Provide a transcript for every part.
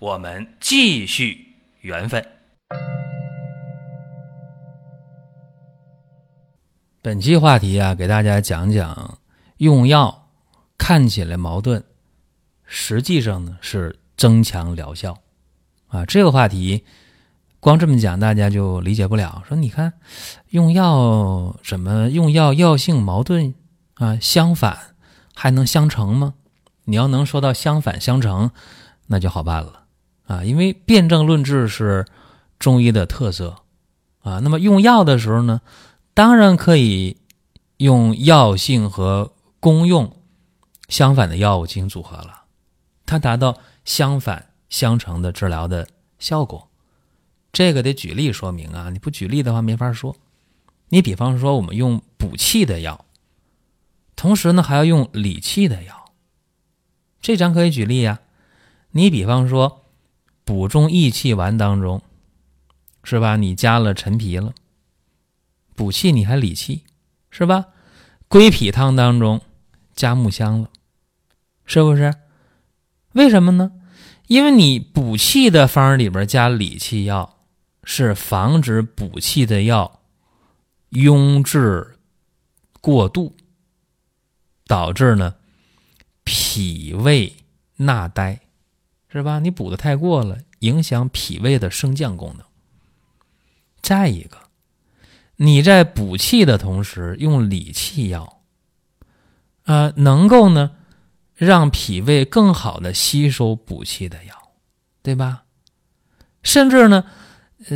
我们继续缘分。本期话题啊，给大家讲讲用药看起来矛盾，实际上呢是增强疗效啊。这个话题光这么讲大家就理解不了，说你看用药怎么用药药性矛盾啊，相反还能相成吗？你要能说到相反相成那就好办了啊，因为辩证论治是中医的特色啊。那么用药的时候呢，当然可以用药性和功用相反的药物进行组合了，它达到相反相成的治疗的效果。这个得举例说明啊，你不举例的话没法说。你比方说我们用补气的药，同时呢还要用理气的药，这咱可以举例啊。你比方说补中益气丸当中是吧，你加了陈皮了，补气你还理气是吧，归脾汤当中加木香了，是不是？为什么呢？因为你补气的方里边加理气药是防止补气的药壅滞过度，导致呢脾胃纳呆是吧，你补的太过了，影响脾胃的升降功能。再一个，你在补气的同时用理气药能够呢让脾胃更好的吸收补气的药，对吧？甚至呢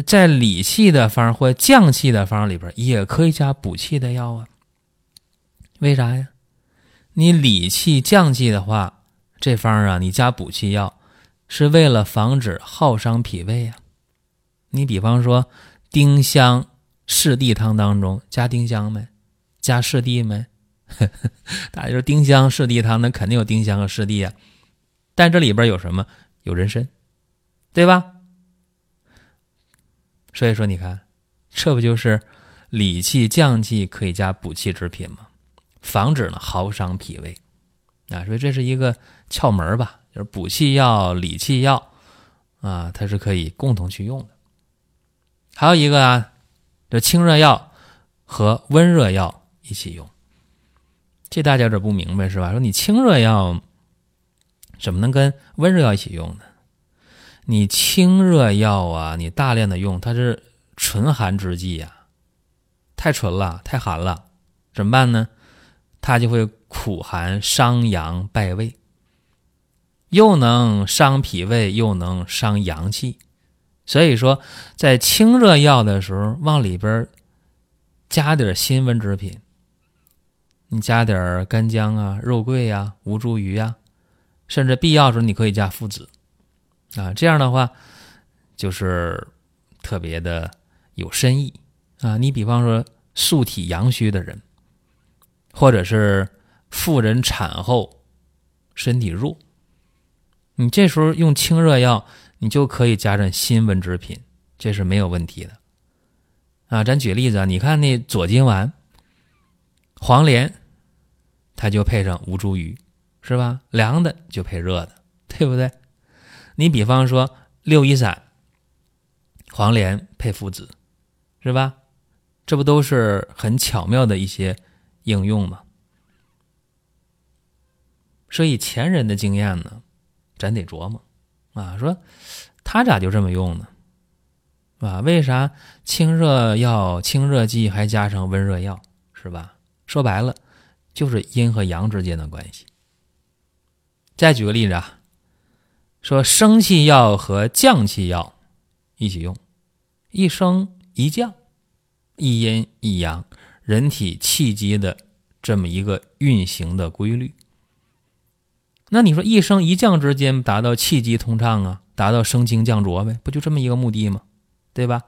在理气的方或降气的方里边也可以加补气的药啊。为啥呀？你理气降气的话，这方啊你加补气药是为了防止耗伤脾胃啊。你比方说丁香柿地汤当中加丁香没？加柿地没？大家说丁香柿地汤那肯定有丁香和柿地啊，但这里边有什么？有人参，对吧？所以说你看这不就是理气降气可以加补气之品吗？防止呢耗伤脾胃啊，所以这是一个窍门吧，就是补气药理气药啊，它是可以共同去用的。还有一个啊，这清热药和温热药一起用，这大家有点不明白是吧？说你清热药怎么能跟温热药一起用呢？你清热药啊你大量的用，它是纯寒之剂啊，太纯了太寒了怎么办呢？它就会苦寒伤阳败胃，又能伤脾胃又能伤阳气。所以说在清热药的时候往里边加点辛温之品，你加点干姜啊肉桂啊吴茱萸啊，甚至必要的时候你可以加附子啊，这样的话就是特别的有深意啊。你比方说素体阳虚的人，或者是妇人产后身体弱，你这时候用清热药你就可以加上辛温之品，这是没有问题的啊。咱举例子啊，你看那左金丸黄连它就配上吴茱萸是吧，凉的就配热的，对不对？你比方说六一散黄连配附子是吧，这不都是很巧妙的一些应用嘛。所以前人的经验呢咱得琢磨啊，说他咋就这么用呢啊，为啥清热药清热剂还加上温热药是吧？说白了就是阴和阳之间的关系。再举个例子啊，说升气药和降气药一起用，一升一降一阴一阳，人体气机的这么一个运行的规律。那你说一升一降之间达到气机通畅啊，达到升清降浊呗，不就这么一个目的吗？对吧？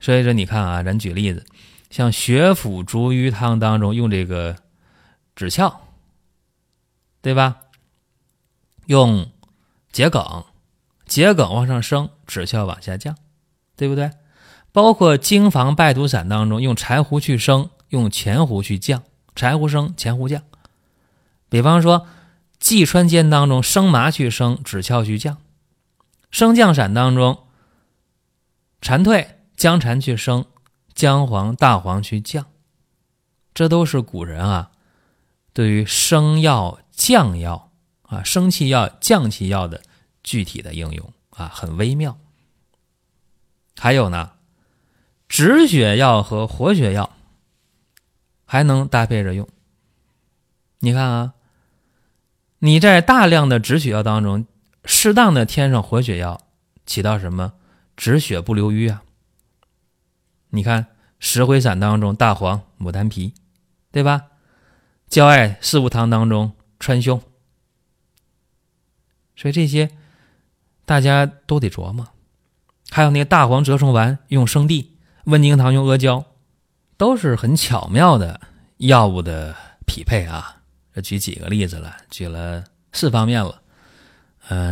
所以说你看啊，咱举例子，像血府逐瘀汤当中用这个枳壳，对吧？用桔梗，桔梗往上升，枳壳往下降，对不对？包括经防败毒散当中用柴胡去升，用前胡去降，柴胡升，前胡降。比方说济川煎当中生麻去升，枳壳去降。升降散当中蝉蜕姜蝉去升，姜黄大黄去降。这都是古人啊对于升药降药啊，升气药降气药的具体的应用啊，很微妙。还有呢，止血药和活血药还能搭配着用。你看啊，你在大量的止血药当中适当的添上活血药，起到什么止血不留瘀啊。你看石灰散当中大黄牡丹皮，对吧？胶艾四物汤当中川芎。所以这些大家都得琢磨。还有那个大黄蛰虫丸用生地，温经堂用阿胶，都是很巧妙的药物的匹配啊。这举几个例子了，举了4方面了。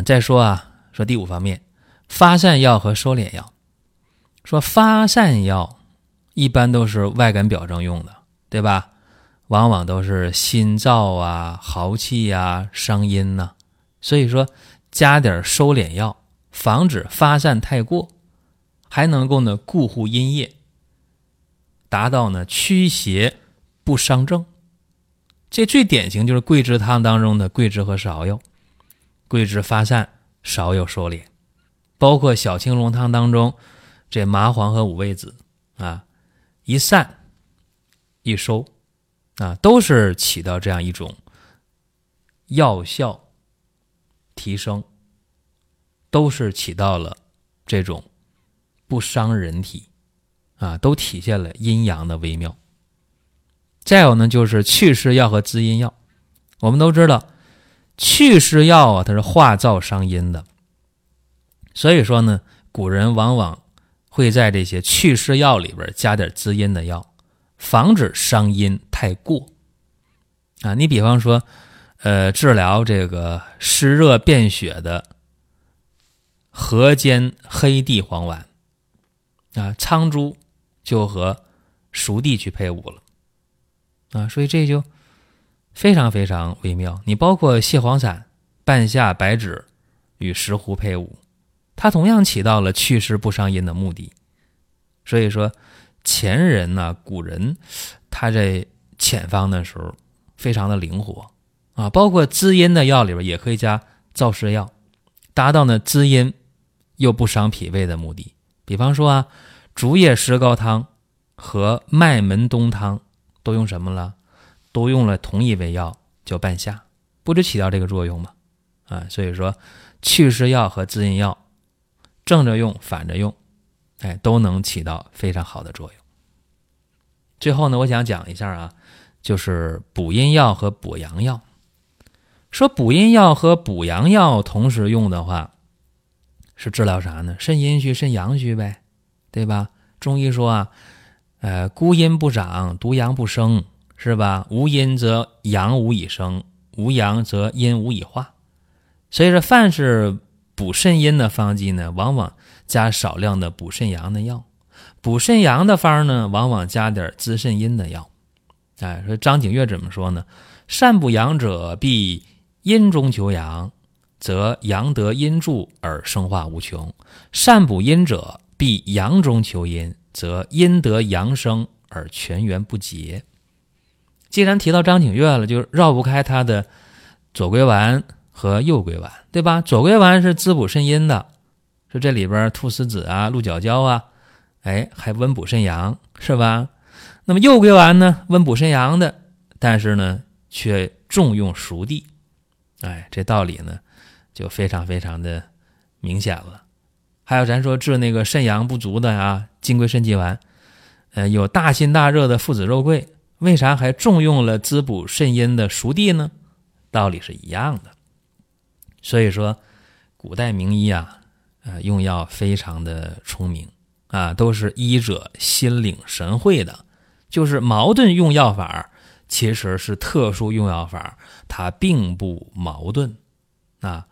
再说啊，说第5方面，发散药和收敛药。说发散药一般都是外感表症用的，对吧？往往都是心燥啊、豪气啊、伤阴呐，所以说加点收敛药，防止发散太过，还能够呢固护阴液，达到呢驱邪不伤正。这最典型就是桂枝汤当中的桂枝和芍药，桂枝发散，芍药收敛。包括小青龙汤当中这麻黄和五味子啊，一散一收啊，都是起到这样一种药效提升，都是起到了这种不伤人体啊，都体现了阴阳的微妙。再有呢，就是祛湿药和滋阴药。我们都知道祛湿药啊，它是化燥伤阴的，所以说呢古人往往会在这些祛湿药里边加点滋阴的药，防止伤阴太过啊。你比方说治疗这个湿热便血的河间黑地黄丸啊，苍术就和熟地去配伍了啊，所以这就非常非常微妙。你包括蟹黄散、半夏、白芷与石斛配伍，它同样起到了祛湿不伤阴的目的。所以说前人呢、古人他在遣方的时候非常的灵活啊，包括滋阴的药里边也可以加燥湿药，达到呢滋阴又不伤脾胃的目的。比方说啊，竹叶石膏汤和麦门冬汤都用什么了？都用了同一味药叫半夏，不就起到这个作用吗？啊，所以说祛湿药和滋阴药正着用反着用，哎，都能起到非常好的作用。最后呢，我想讲一下啊，就是补阴药和补阳药。说补阴药和补阳药同时用的话，是治疗啥呢？肾阴虚、肾阳虚呗，对吧？中医说啊，孤阴不长，独阳不生，是吧？无阴则阳无以生，无阳则阴无以化。所以说，凡是补肾阴的方剂呢，往往加少量的补肾阳的药；补肾阳的方呢，往往加点滋肾阴的药。哎，说张景岳怎么说呢？善补阳者，必阴中求阳，则阳得阴助而生化无穷；善补阴者，必阳中求阴，则阴得阳生而全源不竭。既然提到张景岳了，就绕不开他的左归丸和右归丸，对吧？左归丸是滋补肾阴的，说这里边菟丝子啊、鹿角胶啊，哎，还温补肾阳，是吧？那么右归丸呢，温补肾阳的，但是呢却重用熟地。哎，这道理呢就非常非常的明显了。还有咱说治那个肾阳不足的啊，金匮肾气丸，有大辛大热的附子肉桂，为啥还重用了滋补肾阴的熟地呢？道理是一样的。所以说古代名医啊，用药非常的聪明啊，都是医者心领神会的，就是矛盾用药法其实是特殊用药法，它并不矛盾啊，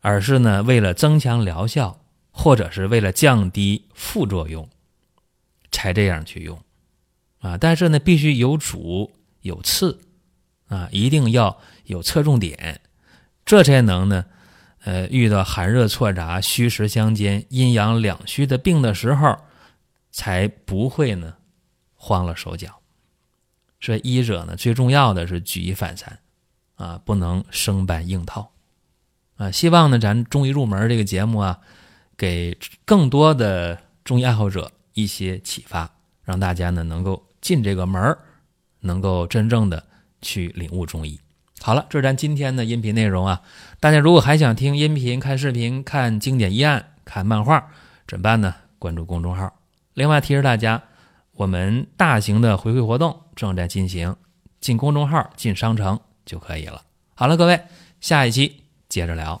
而是呢为了增强疗效或者是为了降低副作用才这样去用啊，但是呢必须有主有次啊，一定要有侧重点，这才能呢遇到寒热错杂、虚实相间、阴阳两虚的病的时候，才不会呢慌了手脚。所以医者呢最重要的是举一反三啊，不能生搬硬套啊。希望呢咱中医入门这个节目啊，给更多的中医爱好者一些启发，让大家呢能够进这个门，能够真正的去领悟中医。好了，这是咱今天的音频内容啊。大家如果还想听音频、看视频、看经典医案、看漫画，怎么办呢？关注公众号。另外提示大家，我们大型的回馈活动正在进行，进公众号、进商城就可以了。好了，各位，下一期接着聊。